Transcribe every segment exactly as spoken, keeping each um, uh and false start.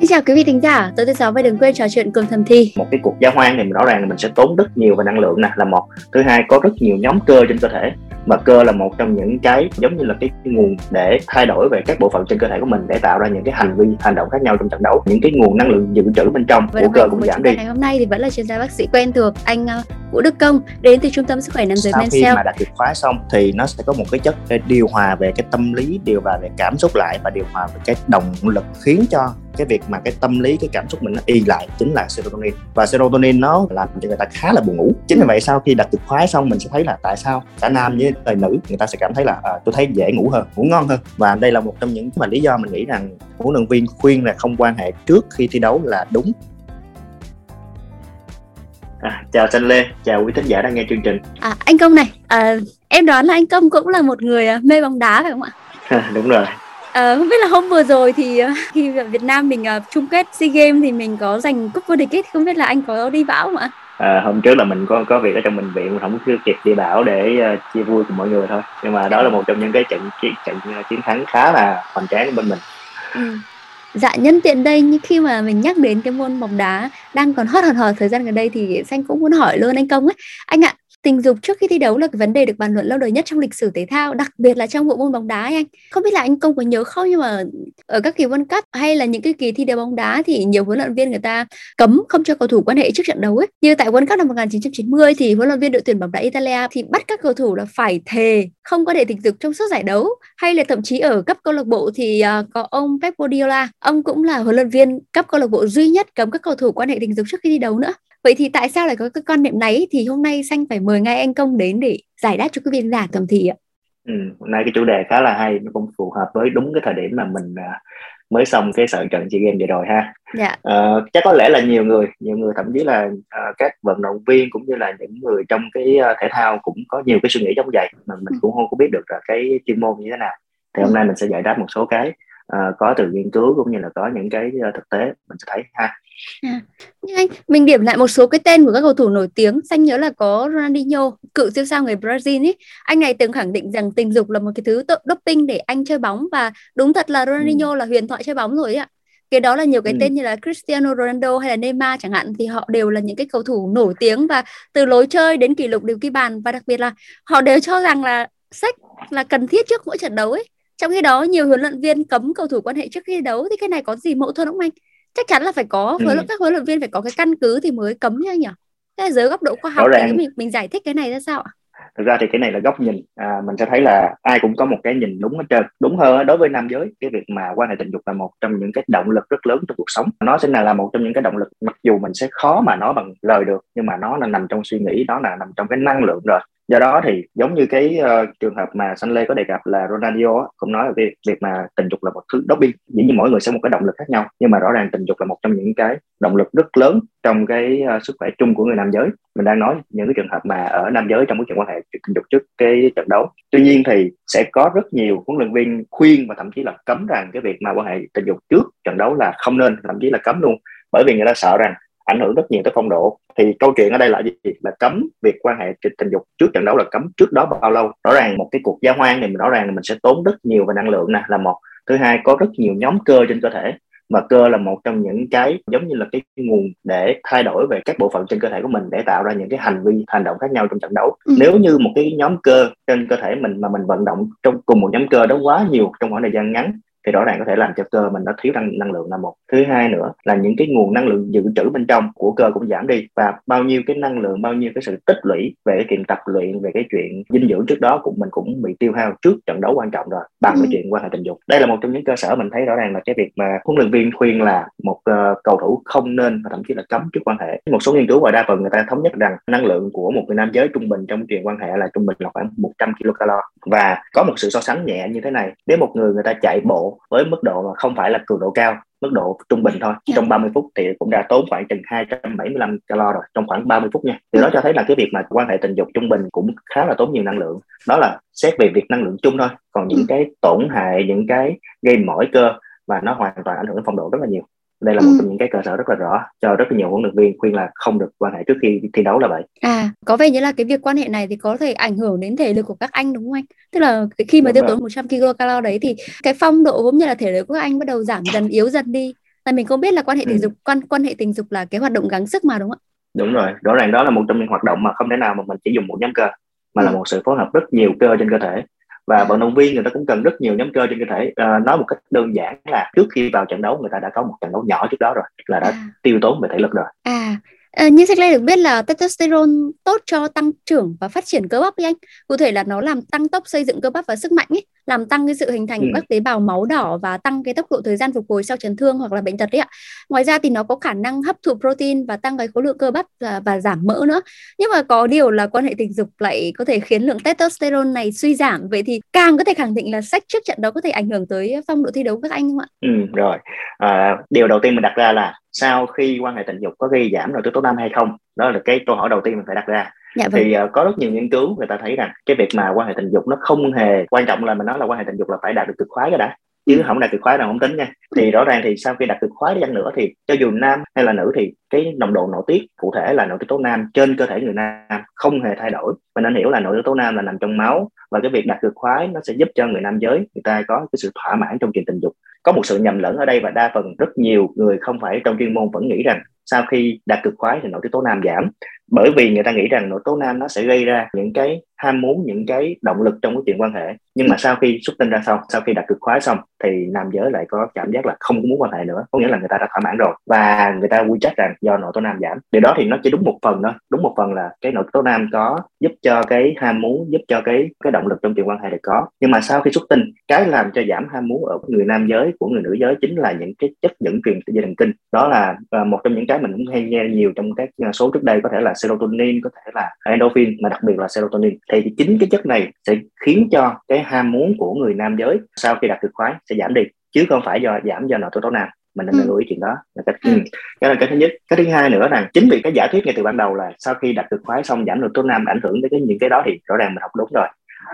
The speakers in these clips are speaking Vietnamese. Xin chào quý vị thính giả, tối thứ sáu và đừng quên trò chuyện cùng Thẩm Thi. Một cái cuộc giao hoan này rõ ràng là mình sẽ tốn rất nhiều về năng lượng nè, là một. Thứ hai, có rất nhiều nhóm cơ trên cơ thể, mà cơ là một trong những cái giống như là cái nguồn để thay đổi về các bộ phận trên cơ thể của mình để tạo ra những cái hành vi, hành động khác nhau trong trận đấu. Những cái nguồn năng lượng dự trữ bên trong của cơ cũng giảm đi. Ngày hôm nay thì vẫn là chuyên gia bác sĩ quen thuộc, anh Vũ Đức Công đến từ Trung tâm Sức khỏe Nam Giới Men Cell. Sau khi mà đạt được khóa xong thì nó sẽ có một cái chất để điều hòa về cái tâm lý, điều hòa về cảm xúc lại và điều hòa về cái động lực, khiến cho cái việc mà cái tâm lý, cái cảm xúc mình nó y lại, chính là serotonin. Và serotonin nó làm cho người ta khá là buồn ngủ. Chính vì vậy sau khi đặt cực khoái xong, mình sẽ thấy là tại sao cả nam với đời nữ người ta sẽ cảm thấy là à, tôi thấy dễ ngủ hơn, ngủ ngon hơn. Và đây là một trong những mà lý do mình nghĩ rằng huấn luyện viên khuyên là không quan hệ trước khi thi đấu là đúng. À, chào Thanh Lê, chào quý thính giả đang nghe chương trình. À, anh Công này, à, em đoán là anh Công cũng là một người mê bóng đá phải không ạ? À, đúng rồi. À, không biết là hôm vừa rồi thì khi Việt Nam mình uh, chung kết SEA Games thì mình có giành cúp vô địch ấy, không biết là anh có đi bão không ạ? À, hôm trước là mình có có việc ở trong bệnh viện, không có kịp đi bão để uh, chia vui cùng mọi người thôi. Nhưng mà đó là một trong những cái trận chiến trận chiến thắng khá là hoành tráng của bên mình. Ừ. Dạ, nhân tiện đây, như khi mà mình nhắc đến cái môn bóng đá đang còn hot hòn hòn thời gian gần đây thì Xanh cũng muốn hỏi luôn anh Công ấy. Anh ạ, tình dục trước khi thi đấu là cái vấn đề được bàn luận lâu đời nhất trong lịch sử thể thao, đặc biệt là trong bộ môn bóng đá ấy, anh. Không biết là anh Công có nhớ không, nhưng mà ở các kỳ World Cup hay là những cái kỳ thi đấu bóng đá thì nhiều huấn luyện viên người ta cấm không cho cầu thủ quan hệ trước trận đấu ấy. Như tại World Cup năm một chín chín mươi thì huấn luyện viên đội tuyển bóng đá Italia thì bắt các cầu thủ là phải thề không quan hệ tình dục trong suốt giải đấu. Hay là thậm chí ở cấp câu lạc bộ thì uh, có ông Pep Guardiola, ông cũng là huấn luyện viên cấp câu lạc bộ duy nhất cấm các cầu thủ quan hệ tình dục trước khi thi đấu nữa. Vậy thì tại sao lại có cái quan niệm này? Thì hôm nay Xanh phải mời ngay anh Công đến để giải đáp cho quý vị giả Thẩm Thị ạ. Ừ, hôm nay cái chủ đề khá là hay, nó cũng phù hợp với đúng cái thời điểm mà mình mới xong cái sự trận SEA Games vừa rồi ha. Dạ. Ờ, chắc có lẽ là nhiều người, nhiều người thậm chí là uh, các vận động viên cũng như là những người trong cái thể thao cũng có nhiều cái suy nghĩ giống vậy, mà mình ừ. cũng không có biết được là cái chuyên môn như thế nào. Thì hôm ừ. nay mình sẽ giải đáp một số cái Uh, có từ nghiên cứu cũng như là có những cái uh, thực tế mình sẽ thấy ha. À, nhưng anh, mình điểm lại một số cái tên của các cầu thủ nổi tiếng. Xanh nhớ là có Ronaldinho, cựu siêu sao người Brazil ấy. Anh này từng khẳng định rằng tình dục là một cái thứ doping để anh chơi bóng, và đúng thật là Ronaldinho ừ. là huyền thoại chơi bóng rồi ấy ạ. Cái đó là nhiều cái ừ. tên như là Cristiano Ronaldo hay là Neymar chẳng hạn, thì họ đều là những cái cầu thủ nổi tiếng và từ lối chơi đến kỷ lục đều ghi bàn, và đặc biệt là họ đều cho rằng là sex là cần thiết trước mỗi trận đấu ấy. Trong khi đó nhiều huấn luyện viên cấm cầu thủ quan hệ trước khi đấu, thì cái này có gì mâu thuẫn không anh? Chắc chắn là phải có ừ. các huấn luyện viên phải có cái căn cứ thì mới cấm nha nhỉ? Thế là dưới góc độ khoa học thì mình mình giải thích cái này ra sao ạ? Thực ra thì cái này là góc nhìn, à, mình sẽ thấy là ai cũng có một cái nhìn đúng hết trơn. Đúng hơn đối với nam giới, cái việc mà quan hệ tình dục là một trong những cái động lực rất lớn trong cuộc sống. Nó sẽ là một trong những cái động lực mặc dù mình sẽ khó mà nói bằng lời được, nhưng mà nó là nằm trong suy nghĩ, nó là nằm trong cái năng lượng rồi. Do đó thì giống như cái uh, trường hợp mà Xanh Lê có đề cập là Ronaldinho cũng nói về cái việc mà tình dục là một thứ doping. Dĩ nhiên mỗi người sẽ một cái động lực khác nhau, nhưng mà rõ ràng tình dục là một trong những cái động lực rất lớn trong cái uh, sức khỏe chung của người nam giới. Mình đang nói những cái trường hợp mà ở nam giới trong cái chuyện quan hệ tình dục trước cái trận đấu. Tuy nhiên thì sẽ có rất nhiều huấn luyện viên khuyên và thậm chí là cấm rằng cái việc mà quan hệ tình dục trước trận đấu là không nên, thậm chí là cấm luôn, bởi vì người ta sợ rằng ảnh hưởng rất nhiều tới phong độ. Thì câu chuyện ở đây là gì? Là cấm việc quan hệ tình dục trước trận đấu là cấm trước đó bao lâu? Rõ ràng một cái cuộc giao hoan này rõ ràng là mình sẽ tốn rất nhiều về năng lượng nè, là một. Thứ hai, có rất nhiều nhóm cơ trên cơ thể, mà cơ là một trong những cái giống như là cái nguồn để thay đổi về các bộ phận trên cơ thể của mình để tạo ra những cái hành vi, hành động khác nhau trong trận đấu. Ừ. Nếu như một cái nhóm cơ trên cơ thể mình mà mình vận động trong cùng một nhóm cơ đó quá nhiều trong khoảng thời gian ngắn thì rõ ràng có thể làm cho cơ mình nó thiếu năng, năng lượng là một. Thứ hai nữa là những cái nguồn năng lượng dự trữ bên trong của cơ cũng giảm đi, và bao nhiêu cái năng lượng, bao nhiêu cái sự tích lũy về cái chuyện tập luyện, về cái chuyện dinh dưỡng trước đó cũng mình cũng bị tiêu hao trước trận đấu quan trọng rồi bằng ừ. cái chuyện quan hệ tình dục. Đây là một trong những cơ sở mình thấy rõ ràng là cái việc mà huấn luyện viên khuyên là một uh, cầu thủ không nên và thậm chí là cấm trước quan hệ. Một số nghiên cứu và đa phần người ta thống nhất rằng năng lượng của một người nam giới trung bình trong chuyện quan hệ là trung bình là khoảng một trăm ki lô calo, và có một sự so sánh nhẹ như thế này: nếu một người người ta chạy bộ với mức độ mà không phải là cường độ cao, mức độ trung bình thôi, trong ba mươi phút thì cũng đã tốn khoảng chừng hai trăm bảy mươi lăm calo rồi, trong khoảng ba mươi phút nha. Từ đó cho thấy là cái việc mà quan hệ tình dục trung bình cũng khá là tốn nhiều năng lượng. Đó là xét về việc năng lượng chung thôi, còn những cái tổn hại, những cái gây mỏi cơ và nó hoàn toàn ảnh hưởng đến phong độ rất là nhiều. Đây là một ừ. trong những cái cơ sở rất là rõ cho rất là nhiều huấn luyện viên khuyên là không được quan hệ trước khi thi đấu là vậy. À, có vẻ như là cái việc quan hệ này thì có thể ảnh hưởng đến thể lực của các anh đúng không anh? Tức là khi mà đúng tiêu rồi. tốn một trăm ki lô calo đấy thì cái phong độ cũng như là thể lực của các anh bắt đầu giảm dần, yếu dần đi. Tại mình không biết là quan hệ tình dục, quan quan hệ tình dục là cái hoạt động gắng sức mà, đúng không ạ? Đúng rồi, rõ ràng đó là một trong những hoạt động mà không thể nào mà mình chỉ dùng một nhóm cơ, mà ừ. là một sự phối hợp rất nhiều cơ trên cơ thể. Và vận động viên người ta cũng cần rất nhiều nhóm cơ trên cơ thể. À, nói một cách đơn giản là trước khi vào trận đấu người ta đã có một trận đấu nhỏ trước đó rồi, là đã à. tiêu tốn về thể lực rồi. À, à như Sách Lê được biết là testosterone tốt cho tăng trưởng và phát triển cơ bắp đấy anh. Cụ thể là nó làm tăng tốc xây dựng cơ bắp và sức mạnh ấy, làm tăng cái sự hình thành của ừ. các tế bào máu đỏ và tăng cái tốc độ thời gian phục hồi sau chấn thương hoặc là bệnh tật đấy ạ. Ngoài ra thì nó có khả năng hấp thụ protein và tăng cái khối lượng cơ bắp và, và giảm mỡ nữa. Nhưng mà có điều là quan hệ tình dục lại có thể khiến lượng testosterone này suy giảm. Vậy thì càng có thể khẳng định là Sách trước trận đấu có thể ảnh hưởng tới phong độ thi đấu các anh không ạ? Ừ, rồi. À, điều đầu tiên mình đặt ra là sau khi quan hệ tình dục có gây giảm nội tiết tố nam hay không? Đó là cái câu hỏi đầu tiên mình phải đặt ra. Dạ, vâng. Thì uh, có rất nhiều nghiên cứu người ta thấy rằng cái việc mà quan hệ tình dục nó không hề quan trọng, là mình nói là quan hệ tình dục là phải đạt được cực khoái cái đã, chứ ừ. không đạt cực khoái là không tính nha. Thì rõ ràng thì sau khi đạt cực khoái đi chăng nữa thì cho dù nam hay là nữ thì cái nồng độ nội tiết, cụ thể là nội tiết tố nam trên cơ thể người nam không hề thay đổi. Mình nên hiểu là nội tiết tố nam là nằm trong máu, và cái việc đạt cực khoái nó sẽ giúp cho người nam giới người ta có cái sự thỏa mãn trong chuyện tình dục. Có một sự nhầm lẫn ở đây và đa phần rất nhiều người không phải trong chuyên môn vẫn nghĩ rằng sau khi đạt cực khoái thì nội tiết tố nam giảm, bởi vì người ta nghĩ rằng nội tố nam nó sẽ gây ra những cái ham muốn, những cái động lực trong cái chuyện quan hệ. Nhưng mà sau khi xuất tinh ra xong, sau khi đạt cực khoái xong thì nam giới lại có cảm giác là không muốn quan hệ nữa, có nghĩa là người ta đã thỏa mãn rồi và người ta quy trách rằng do nội tố nam giảm. Điều đó thì nó chỉ đúng một phần thôi, đúng một phần là cái nội tố nam có giúp cho cái ham muốn, giúp cho cái cái động lực trong chuyện quan hệ được có. Nhưng mà sau khi xuất tinh, cái làm cho giảm ham muốn ở người nam giới của người nữ giới chính là những cái chất dẫn truyền dây thần kinh. Đó là một trong những cái mình cũng hay nghe nhiều trong các số trước đây, có thể là serotonin, có thể là endorphin, mà đặc biệt là serotonin. Thì chính cái chất này sẽ khiến cho cái ham muốn của người nam giới sau khi đạt cực khoái sẽ giảm đi, chứ không phải do giảm do nội tiết tố nam. Mình nên ừ. lưu ý chuyện đó là cái, ừ. cái, cái thứ nhất. Cái thứ hai nữa là chính vì cái giả thuyết ngay từ ban đầu là sau khi đạt cực khoái xong giảm nội tiết tố nam ảnh hưởng đến cái, những cái đó thì rõ ràng mình học đúng rồi.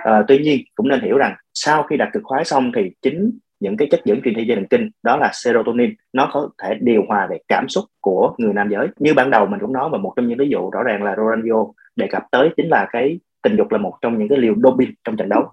À, tuy nhiên cũng nên hiểu rằng sau khi đạt cực khoái xong thì chính những cái chất dẫn truyền dây thần kinh, đó là serotonin, nó có thể điều hòa về cảm xúc của người nam giới. Như ban đầu mình cũng nói, và một trong những ví dụ rõ ràng là Ronaldinho đề cập tới chính là cái tình dục là một trong những cái liều dopamine trong trận đấu.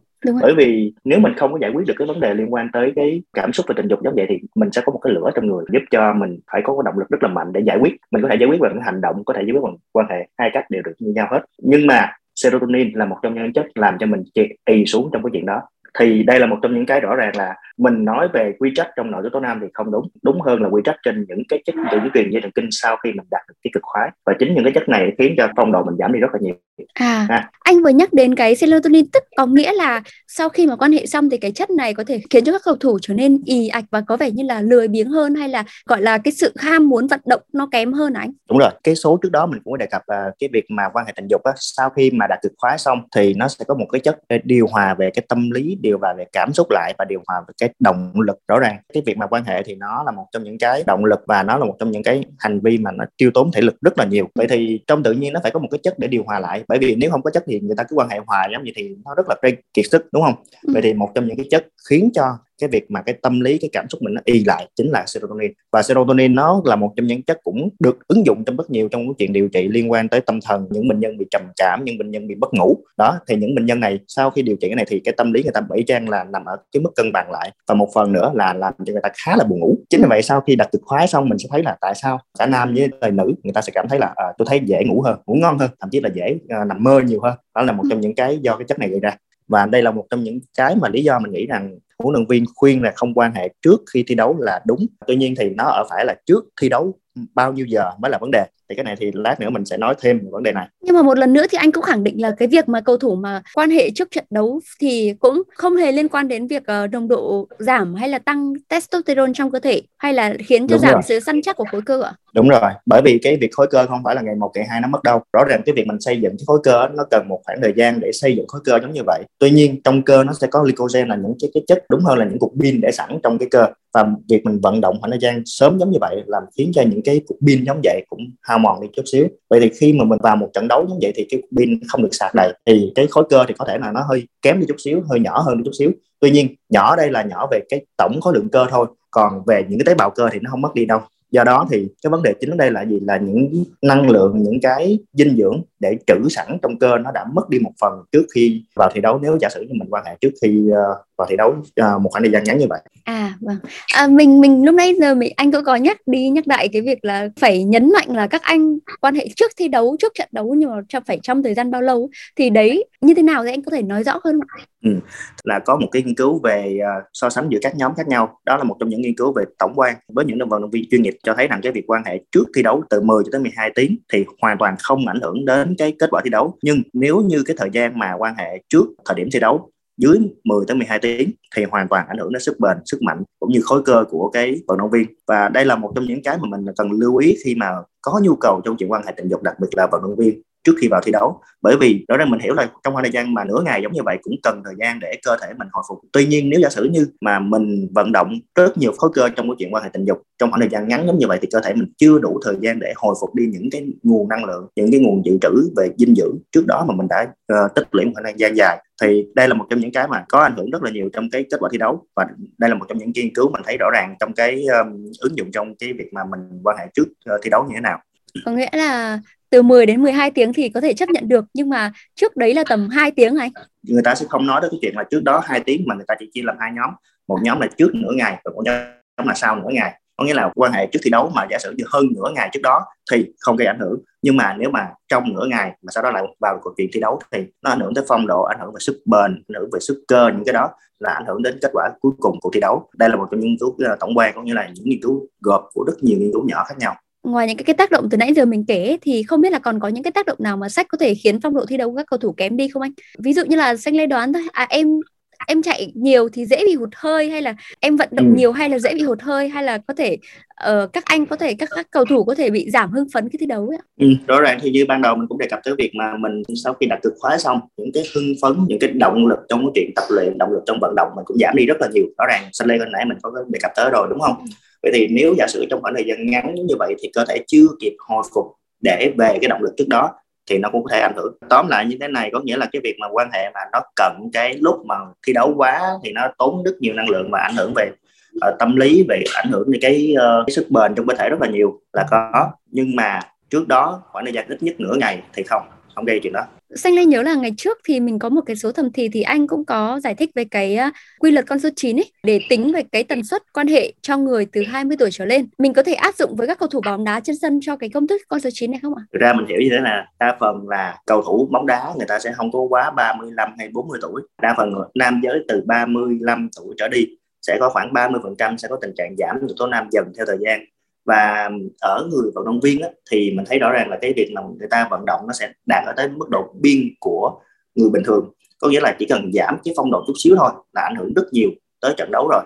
Bởi vì nếu mình không có giải quyết được cái vấn đề liên quan tới cái cảm xúc và tình dục giống vậy thì mình sẽ có một cái lửa trong người giúp cho mình phải có cái động lực rất là mạnh để giải quyết. Mình có thể giải quyết bằng hành động, có thể giải quyết bằng quan hệ, hai cách đều được như nhau hết. Nhưng mà serotonin là một trong những chất làm cho mình ì xuống trong cái chuyện đó. Thì đây là một trong những cái rõ ràng là mình nói về quy trách trong nội tiết tố nam thì không đúng, đúng hơn là quy trách trên những cái chất dẫn truyền dây thần kinh sau khi mình đạt được cái cực khoái, và chính những cái chất này khiến cho phong độ mình giảm đi rất là nhiều. À, à. Anh vừa nhắc đến cái serotonin, tức có nghĩa là sau khi mà quan hệ xong thì cái chất này có thể khiến cho các cầu thủ trở nên ì ạch và có vẻ như là lười biếng hơn, hay là gọi là cái sự ham muốn vận động nó kém hơn hả anh? Đúng rồi, cái số trước đó mình cũng đề cập uh, cái việc mà quan hệ tình dục á, sau khi mà đạt cực khoái xong thì nó sẽ có một cái chất điều hòa về cái tâm lý, điều hòa về cảm xúc lại và điều hòa về cái động lực. Rõ ràng cái việc mà quan hệ thì nó là một trong những cái động lực và nó là một trong những cái hành vi mà nó tiêu tốn thể lực rất là nhiều. Vậy thì trong tự nhiên nó phải có một cái chất để điều hòa lại, bởi vì nếu không có chất thì người ta cứ quan hệ hoài giống vậy thì nó rất là kiệt sức, đúng không? Vậy thì một trong những cái chất khiến cho cái việc mà cái tâm lý, cái cảm xúc mình nó y lại chính là serotonin. Và serotonin nó là một trong những chất cũng được ứng dụng trong rất nhiều trong cái chuyện điều trị liên quan tới tâm thần, những bệnh nhân bị trầm cảm, những bệnh nhân bị mất ngủ. Đó, thì những bệnh nhân này sau khi điều trị cái này thì cái tâm lý người ta bị trang là nằm ở cái mức cân bằng lại, và một phần nữa là làm cho người ta khá là buồn ngủ. Chính vì vậy sau khi đạt cực khoái xong mình sẽ thấy là tại sao cả nam với người nữ người ta sẽ cảm thấy là à, tôi thấy dễ ngủ hơn, ngủ ngon hơn, thậm chí là dễ à, nằm mơ nhiều hơn. Đó là một trong những cái do cái chất này gây ra. Và đây là một trong những cái mà lý do mình nghĩ rằng huấn luyện viên khuyên là không quan hệ trước khi thi đấu là đúng. Tuy nhiên thì nó ở phải là trước thi đấu bao nhiêu giờ mới là vấn đề. Thì cái này thì lát nữa mình sẽ nói thêm về vấn đề này. Nhưng mà một lần nữa thì anh cũng khẳng định là cái việc mà cầu thủ mà quan hệ trước trận đấu thì cũng không hề liên quan đến việc nồng độ giảm hay là tăng testosterone trong cơ thể, hay là khiến cho đúng giảm rồi. Sự săn chắc của khối cơ ạ? Đúng rồi, bởi vì cái việc khối cơ không phải là ngày một, ngày hai nó mất đâu. Rõ ràng cái việc mình xây dựng cái khối cơ nó cần một khoảng thời gian để xây dựng khối cơ giống như vậy. Tuy nhiên trong cơ nó sẽ có glycogen là những cái, cái chất, đúng hơn là những cục pin để sẵn trong cái cơ. Và việc mình vận động khoảng thời gian sớm giống như vậy làm khiến cho những cái cục pin giống vậy cũng hao mòn đi chút xíu. Vậy thì khi mà mình vào một trận đấu giống vậy thì cái cục pin không được sạc đầy, thì cái khối cơ thì có thể là nó hơi kém đi chút xíu, hơi nhỏ hơn đi chút xíu. Tuy nhiên nhỏ đây là nhỏ về cái tổng khối lượng cơ thôi, còn về những cái tế bào cơ thì nó không mất đi đâu. Do đó thì cái vấn đề chính ở đây là gì? Là những năng lượng, những cái dinh dưỡng để trữ sẵn trong cơ nó đã mất đi một phần trước khi vào thi đấu, nếu giả sử như mình quan hệ trước khi uh, vào thi đấu uh, một khoảng thời gian ngắn như vậy. À vâng, à, mình mình lúc nãy giờ mình, anh cũng có nhắc đi nhắc lại cái việc là phải nhấn mạnh là các anh quan hệ trước thi đấu, trước trận đấu, nhưng mà phải trong thời gian bao lâu, thì đấy như thế nào thì anh có thể nói rõ hơn không? Ừ. Là có một cái nghiên cứu về uh, so sánh giữa các nhóm khác nhau. Đó là một trong những nghiên cứu về tổng quan với những vận động viên chuyên nghiệp, cho thấy rằng cái việc quan hệ trước thi đấu từ mười cho tới mười hai tiếng thì hoàn toàn không ảnh hưởng đến cái kết quả thi đấu. Nhưng nếu như cái thời gian mà quan hệ trước thời điểm thi đấu dưới mười tới mười hai tiếng thì hoàn toàn ảnh hưởng đến sức bền, sức mạnh cũng như khối cơ của cái vận động viên. Và đây là một trong những cái mà mình cần lưu ý khi mà có nhu cầu trong chuyện quan hệ tình dục, đặc biệt là vận động viên trước khi vào thi đấu. Bởi vì rõ ràng mình hiểu là trong khoảng thời gian mà nửa ngày giống như vậy cũng cần thời gian để cơ thể mình hồi phục. Tuy nhiên nếu giả sử như mà mình vận động rất nhiều khối cơ trong cái chuyện quan hệ tình dục trong khoảng thời gian ngắn giống như vậy thì cơ thể mình chưa đủ thời gian để hồi phục đi những cái nguồn năng lượng, những cái nguồn dự trữ về dinh dưỡng trước đó mà mình đã uh, tích lũy một khoảng thời gian dài. Thì đây là một trong những cái mà có ảnh hưởng rất là nhiều trong cái kết quả thi đấu, và đây là một trong những nghiên cứu mình thấy rõ ràng trong cái um, ứng dụng trong cái việc mà mình quan hệ trước uh, thi đấu như thế nào. Có nghĩa là từ mười đến mười hai tiếng thì có thể chấp nhận được, nhưng mà trước đấy là tầm hai tiếng này. Người ta sẽ không nói đến cái chuyện là trước đó hai tiếng, mà người ta chỉ chia làm hai nhóm. Một nhóm là trước nửa ngày và một nhóm là sau nửa ngày. Có nghĩa là quan hệ trước thi đấu mà giả sử như hơn nửa ngày trước đó thì không gây ảnh hưởng. Nhưng mà nếu mà trong nửa ngày mà sau đó lại vào cuộc chuyện thi đấu thì nó ảnh hưởng tới phong độ, ảnh hưởng về sức bền, ảnh hưởng về sức cơ, những cái đó là ảnh hưởng đến kết quả cuối cùng của thi đấu. Đây là một trong những nghiên cứu tổng quan, cũng như là những nghiên cứu gộp của rất nhiều nghiên cứu nhỏ khác nhau. Ngoài những cái tác động từ nãy giờ mình kể thì không biết là còn có những cái tác động nào mà sách có thể khiến phong độ thi đấu của các cầu thủ kém đi không anh? Ví dụ như là Xanh Lê đoán thôi, à, em em chạy nhiều thì dễ bị hụt hơi, hay là em vận động ừ. nhiều hay là dễ bị hụt hơi, hay là có thể uh, các anh có thể các, các cầu thủ có thể bị giảm hưng phấn khi thi đấu ấy. Ừ, rõ ràng thì như ban đầu mình cũng đề cập tới việc mà mình sau khi đặt cực khoái xong, những cái hưng phấn, những cái động lực trong cái chuyện tập luyện, động lực trong vận động mình cũng giảm đi rất là nhiều. Rõ ràng Xanh Lê hồi nãy mình có đề cập tới rồi đúng không? Ừ. Vậy thì nếu giả sử trong khoảng thời gian ngắn như vậy thì cơ thể chưa kịp hồi phục để về cái động lực trước đó thì nó cũng có thể ảnh hưởng. Tóm lại như thế này, có nghĩa là cái việc mà quan hệ mà nó cận cái lúc mà thi đấu quá thì nó tốn rất nhiều năng lượng và ảnh hưởng về uh, tâm lý, về ảnh hưởng về cái, uh, cái sức bền trong cơ thể rất là nhiều là có. Nhưng mà trước đó khoảng thời gian ít nhất nửa ngày thì không, không gây chuyện đó. Xanh Lê nhớ là ngày trước thì mình có một cái số thẩm thì thì anh cũng có giải thích về cái quy luật con số chín ấy, để tính về cái tần suất quan hệ cho người từ hai mươi tuổi trở lên. Mình có thể áp dụng với các cầu thủ bóng đá trên sân cho cái công thức con số chín này không ạ? Thực ra mình hiểu như thế là đa phần là cầu thủ bóng đá người ta sẽ không có quá ba mươi lăm hay bốn mươi tuổi. Đa phần người nam giới từ ba mươi lăm tuổi trở đi sẽ có khoảng ba mươi phần trăm sẽ có tình trạng giảm yếu tố nam dần theo thời gian. Và ở người vận động viên á, thì mình thấy rõ ràng là cái việc mà người ta vận động nó sẽ đạt ở tới mức độ biên của người bình thường. Có nghĩa là chỉ cần giảm cái phong độ chút xíu thôi là ảnh hưởng rất nhiều tới trận đấu rồi.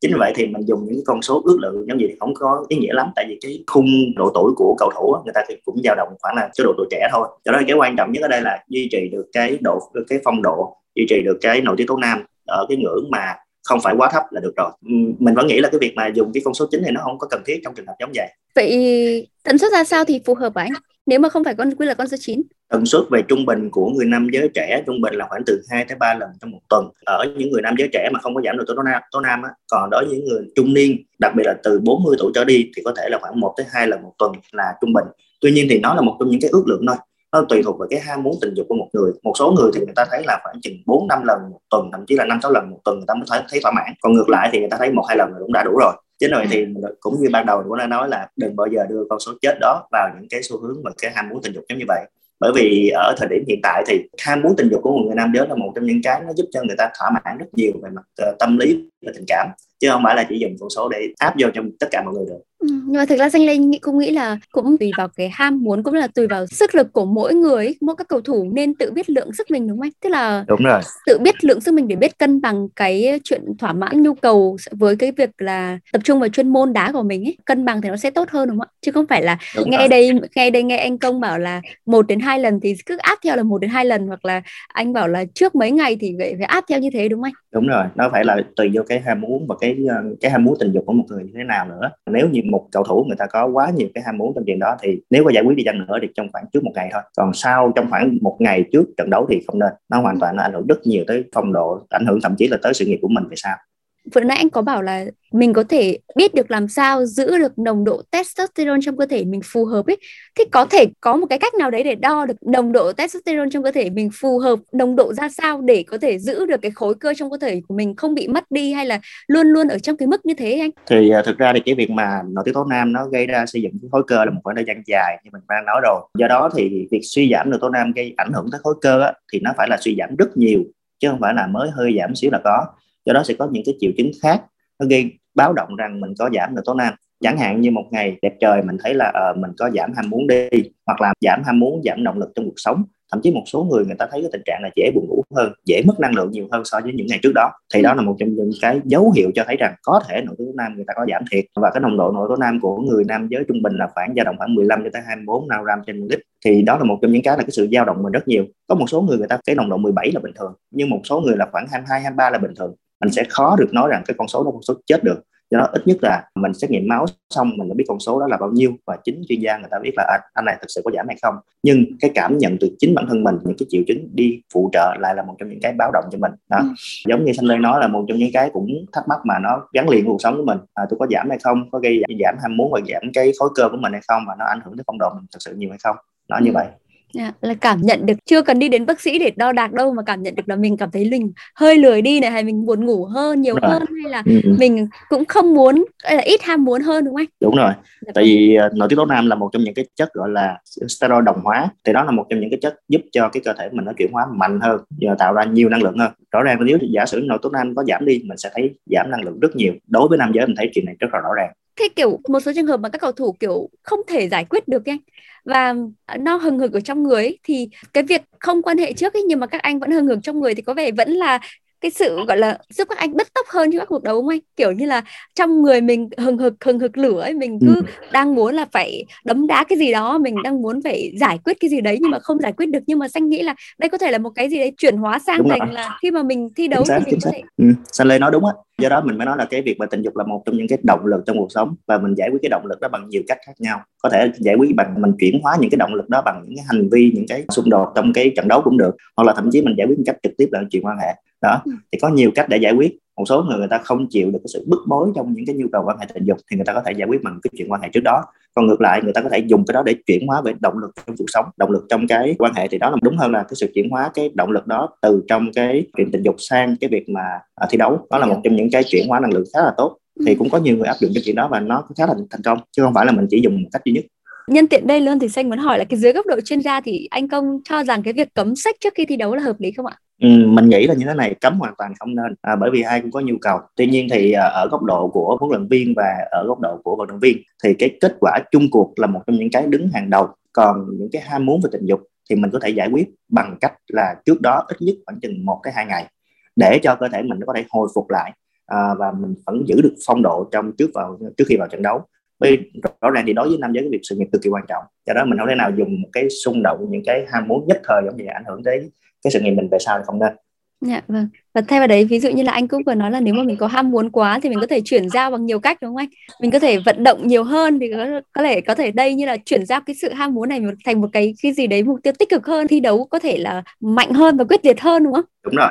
Chính vì vậy thì mình dùng những con số ước lượng giống gì thì không có ý nghĩa lắm, tại vì cái khung độ tuổi của cầu thủ á, người ta thì cũng dao động khoảng là cái độ tuổi trẻ thôi. Cho nên cái quan trọng nhất ở đây là duy trì được cái độ cái phong độ, duy trì được cái nội tiết tố nam ở cái ngưỡng mà không phải quá thấp là được rồi. Mình vẫn nghĩ là cái việc mà dùng cái con số chín này nó không có cần thiết trong trường hợp giống vậy. Vậy tần suất ra sao thì phù hợp hả anh? Nếu mà không phải con quy là con số chín. Tần suất về trung bình của người nam giới trẻ trung bình là khoảng từ hai tới ba lần trong một tuần. Ở những người nam giới trẻ mà không có giảm nội tố nam, tố nam á, còn đối với những người trung niên, đặc biệt là từ bốn mươi tuổi trở đi thì có thể là khoảng một tới hai lần một tuần là trung bình. Tuy nhiên thì nó là một trong những cái ước lượng thôi. Nó tùy thuộc vào cái ham muốn tình dục của một người. Một số người thì người ta thấy là khoảng chừng bốn năm lần một tuần, thậm chí là năm sáu lần một tuần người ta mới thấy, thấy thỏa mãn. Còn ngược lại thì người ta thấy một hai lần là cũng đã đủ rồi. Chính vì thì cũng như ban đầu cũng đã nói là đừng bao giờ đưa con số chết đó vào những cái xu hướng và cái ham muốn tình dục giống như vậy. Bởi vì ở thời điểm hiện tại thì ham muốn tình dục của một người nam giới là một trong những cái nó giúp cho người ta thỏa mãn rất nhiều về mặt uh, tâm lý và tình cảm, chứ không phải là chỉ dùng con số để áp vô cho tất cả mọi người được. Ừ, nhưng mà thực ra Xanh Lê cũng nghĩ là cũng tùy vào cái ham muốn, cũng là tùy vào sức lực của mỗi người, mỗi các cầu thủ nên tự biết lượng sức mình, đúng không anh? Tức là đúng rồi, tự biết lượng sức mình để biết cân bằng cái chuyện thỏa mãn nhu cầu với cái việc là tập trung vào chuyên môn đá của mình ấy. Cân bằng thì nó sẽ tốt hơn đúng không ạ? Chứ không phải là đúng nghe rồi. đây nghe đây nghe anh Công bảo là một đến hai lần thì cứ áp theo là một đến hai lần, hoặc là anh bảo là trước mấy ngày thì vậy phải áp theo như thế đúng không anh? Đúng rồi, nó phải là tùy vô cái ham muốn và cái cái ham muốn tình dục của một người như thế nào nữa. Nếu như một cầu thủ người ta có quá nhiều cái ham muốn trong chuyện đó thì nếu có giải quyết đi chăng nữa thì trong khoảng trước một ngày thôi, còn sau trong khoảng một ngày trước trận đấu thì không nên. Nó hoàn toàn nó ảnh hưởng rất nhiều tới phong độ, ảnh hưởng thậm chí là tới sự nghiệp của mình về sau. vừa nãy anh có bảo là mình có thể biết được làm sao giữ được nồng độ testosterone trong cơ thể mình phù hợp ấy, thì có thể có một cái cách nào đấy để đo được nồng độ testosterone trong cơ thể mình phù hợp, nồng độ ra sao để có thể giữ được cái khối cơ trong cơ thể của mình không bị mất đi hay là luôn luôn ở trong cái mức như thế anh? Thì uh, thực ra thì cái việc mà nội tiết tố nam nó gây ra xây dựng cái khối cơ là một khoảng thời gian dài như mình đang nói rồi. Do đó thì việc suy giảm nội tiết tố nam gây ảnh hưởng tới khối cơ á, thì nó phải là suy giảm rất nhiều chứ không phải là mới hơi giảm xíu là có. Do đó sẽ có những cái triệu chứng khác nó gây báo động rằng mình có giảm nội tiết tố nam. Chẳng hạn như một ngày đẹp trời mình thấy là uh, mình có giảm ham muốn đi, hoặc là giảm ham muốn, giảm động lực trong cuộc sống. Thậm chí một số người người ta thấy cái tình trạng là dễ buồn ngủ hơn, dễ mất năng lượng nhiều hơn so với những ngày trước đó. Thì đó là một trong những cái dấu hiệu cho thấy rằng có thể nội tiết tố nam người ta có giảm thiệt. Và cái nồng độ nội tiết tố nam của người nam giới trung bình là khoảng dao động khoảng mười lăm cho tới hai mươi bốn nanogram trên lít. Thì đó là một trong những cái là cái sự dao động mình rất nhiều. Có một số người người ta cái nồng độ mười bảy là bình thường, nhưng một số người là khoảng hai mươi hai, hai mươi ba là bình thường. Mình sẽ khó được nói rằng cái con số đó con số chết được. Do đó ít nhất là mình xét nghiệm máu xong mình đã biết con số đó là bao nhiêu, và chính chuyên gia người ta biết là anh, anh này thực sự có giảm hay không. Nhưng cái cảm nhận từ chính bản thân mình, những cái triệu chứng đi phụ trợ lại là một trong những cái báo động cho mình đó. Ừ. Giống như Xanh Lê nói là một trong những cái cũng thắc mắc mà nó gắn liền với cuộc sống của mình, à, tôi có giảm hay không, có gây giảm, giảm ham muốn và giảm cái khối cơ của mình hay không, và nó ảnh hưởng tới phong độ mình thực sự nhiều hay không, nó như vậy. Yeah, là cảm nhận được, chưa cần đi đến bác sĩ để đo đạc đâu mà cảm nhận được là mình cảm thấy mình hơi lười đi này, hay mình buồn ngủ hơn nhiều hơn, hay là ừ. mình cũng không muốn, hay là ít ham muốn hơn, đúng không anh? Đúng rồi. Dạ, tại vì nội tiết tố nam là một trong những cái chất gọi là steroid đồng hóa, thì đó là một trong những cái chất giúp cho cái cơ thể mình nó chuyển hóa mạnh hơn, giờ tạo ra nhiều năng lượng hơn. Rõ ràng nếu giả sử nội tiết tố nam có giảm đi, mình sẽ thấy giảm năng lượng rất nhiều. Đối với nam giới mình thấy chuyện này rất là rõ ràng. Thế kiểu một số trường hợp mà các cầu thủ kiểu không thể giải quyết được anh, và nó hừng hực ở trong người ấy, thì cái việc không quan hệ trước ấy, nhưng mà các anh vẫn hừng hực trong người thì có vẻ vẫn là cái sự gọi là giúp các anh bứt tốc hơn trong các cuộc đấu, đúng không anh? Kiểu như là trong người mình hừng hực, hừng hực lửa ấy, mình cứ ừ. đang muốn là phải đấm đá cái gì đó, mình đang muốn phải giải quyết cái gì đấy nhưng mà không giải quyết được. Nhưng mà Xanh nghĩ là đây có thể là một cái gì đấy chuyển hóa sang đúng thành rồi. Là khi mà mình thi đấu chính thì xác, mình có xác. Thể... Ừ. Xanh Lê nói đúng á. Do đó mình mới nói là cái việc mà tình dục là một trong những cái động lực trong cuộc sống, và mình giải quyết cái động lực đó bằng nhiều cách khác nhau. Có thể giải quyết bằng mình chuyển hóa những cái động lực đó bằng những cái hành vi, những cái xung đột trong cái trận đấu cũng được, hoặc là thậm chí mình giải quyết một cách trực tiếp là chuyện quan hệ. Đó, thì có nhiều cách để giải quyết. Một số người người ta không chịu được cái sự bức bối trong những cái nhu cầu quan hệ tình dục thì người ta có thể giải quyết bằng cái chuyện quan hệ trước đó. Còn ngược lại, người ta có thể dùng cái đó để chuyển hóa về động lực trong cuộc sống, động lực trong cái quan hệ, thì đó là đúng hơn là cái sự chuyển hóa cái động lực đó từ trong cái chuyện tình dục sang cái việc mà thi đấu. Đó là một trong những cái chuyển hóa năng lượng khá là tốt. Thì cũng có nhiều người áp dụng cái chuyện đó và nó khá là thành công, chứ không phải là mình chỉ dùng một cách duy nhất. Nhân tiện đây luôn thì Xanh muốn hỏi là cái dưới góc độ chuyên gia thì anh Công cho rằng cái việc cấm sex trước khi thi đấu là hợp lý không ạ? Ừ, mình nghĩ là như thế này, cấm hoàn toàn không nên, à, bởi vì ai cũng có nhu cầu. Tuy nhiên thì à, ở góc độ của huấn luyện viên và ở góc độ của vận động viên thì cái kết quả chung cuộc là một trong những cái đứng hàng đầu. Còn những cái ham muốn về tình dục thì mình có thể giải quyết bằng cách là trước đó ít nhất khoảng chừng một tới hai ngày để cho cơ thể mình có thể hồi phục lại, à, và mình vẫn giữ được phong độ trong trước vào trước khi vào trận đấu. Vì rõ ràng thì đối với nam giới cái việc sự nghiệp cực kỳ quan trọng, do đó mình không thể nào dùng một cái xung động, những cái ham muốn nhất thời giống như ảnh hưởng tới cái sự nghiệp mình về sau thì không nên. Dạ vâng. Và thay vào đấy, ví dụ như là anh cũng vừa nói là nếu mà mình có ham muốn quá thì mình có thể chuyển giao bằng nhiều cách, đúng không anh? Mình có thể vận động nhiều hơn thì có, có thể có thể đây như là chuyển giao cái sự ham muốn này thành một cái cái gì đấy, mục tiêu tích cực hơn, thi đấu có thể là mạnh hơn và quyết liệt hơn, đúng không? Đúng rồi.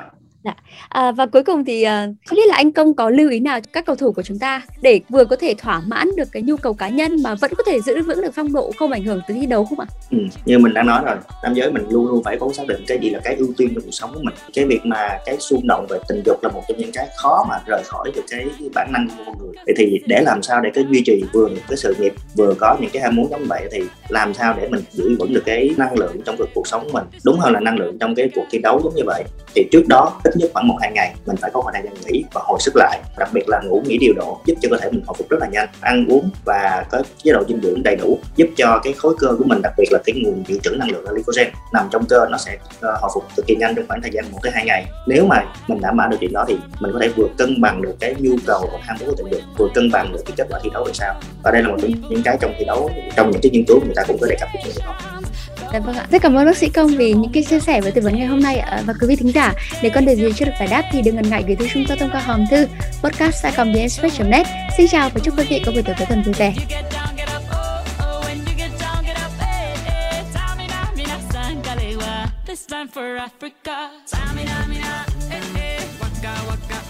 À, và cuối cùng thì à, không biết là anh Công có lưu ý nào cho các cầu thủ của chúng ta để vừa có thể thỏa mãn được cái nhu cầu cá nhân mà vẫn có thể giữ vững được phong độ, không ảnh hưởng tới thi đấu không ạ? Ừ, như mình đã nói rồi, nam giới mình luôn luôn phải có xác định cái gì là cái ưu tiên trong cuộc sống của mình. Cái việc mà cái xung động về tình dục là một trong những cái khó mà rời khỏi được cái bản năng của con người. Vậy thì để làm sao để cái duy trì vừa một cái sự nghiệp, vừa có những cái ham muốn giống vậy, thì làm sao để mình giữ vững được cái năng lượng trong cuộc sống của mình, đúng hơn là năng lượng trong cái cuộc thi đấu giống như vậy. Thì trước đó ít nhất khoảng một hai ngày mình phải có khoảng thời gian nghỉ và hồi sức lại, đặc biệt là ngủ nghỉ điều độ giúp cho cơ thể mình hồi phục rất là nhanh. Ăn uống và có chế độ dinh dưỡng đầy đủ giúp cho cái khối cơ của mình, đặc biệt là cái nguồn dự trữ năng lượng glycogen nằm trong cơ, nó sẽ hồi phục cực kỳ nhanh trong khoảng thời gian một tới hai ngày. Nếu mà mình đảm bảo được chuyện đó thì mình có thể vừa cân bằng được cái nhu cầu ham muốn của tình dục, vừa cân bằng được cái kết quả thi đấu về sau. Và đây là một trong những cái trong thi đấu, trong những cái nghiên cứu người ta cũng có đề cập đến chuyện đó. Vâng ạ. Rất cảm ơn bác sĩ Công vì những cái chia sẻ và tư vấn ngày hôm nay. Và quý vị thính giả, để con đề gì chưa được giải đáp thì đừng ngần ngại gửi thư chúng tôi thông qua hòm thư podcast chấm com chấm net. Xin chào và chúc quý vị có buổi tối cuối tuần vui vẻ.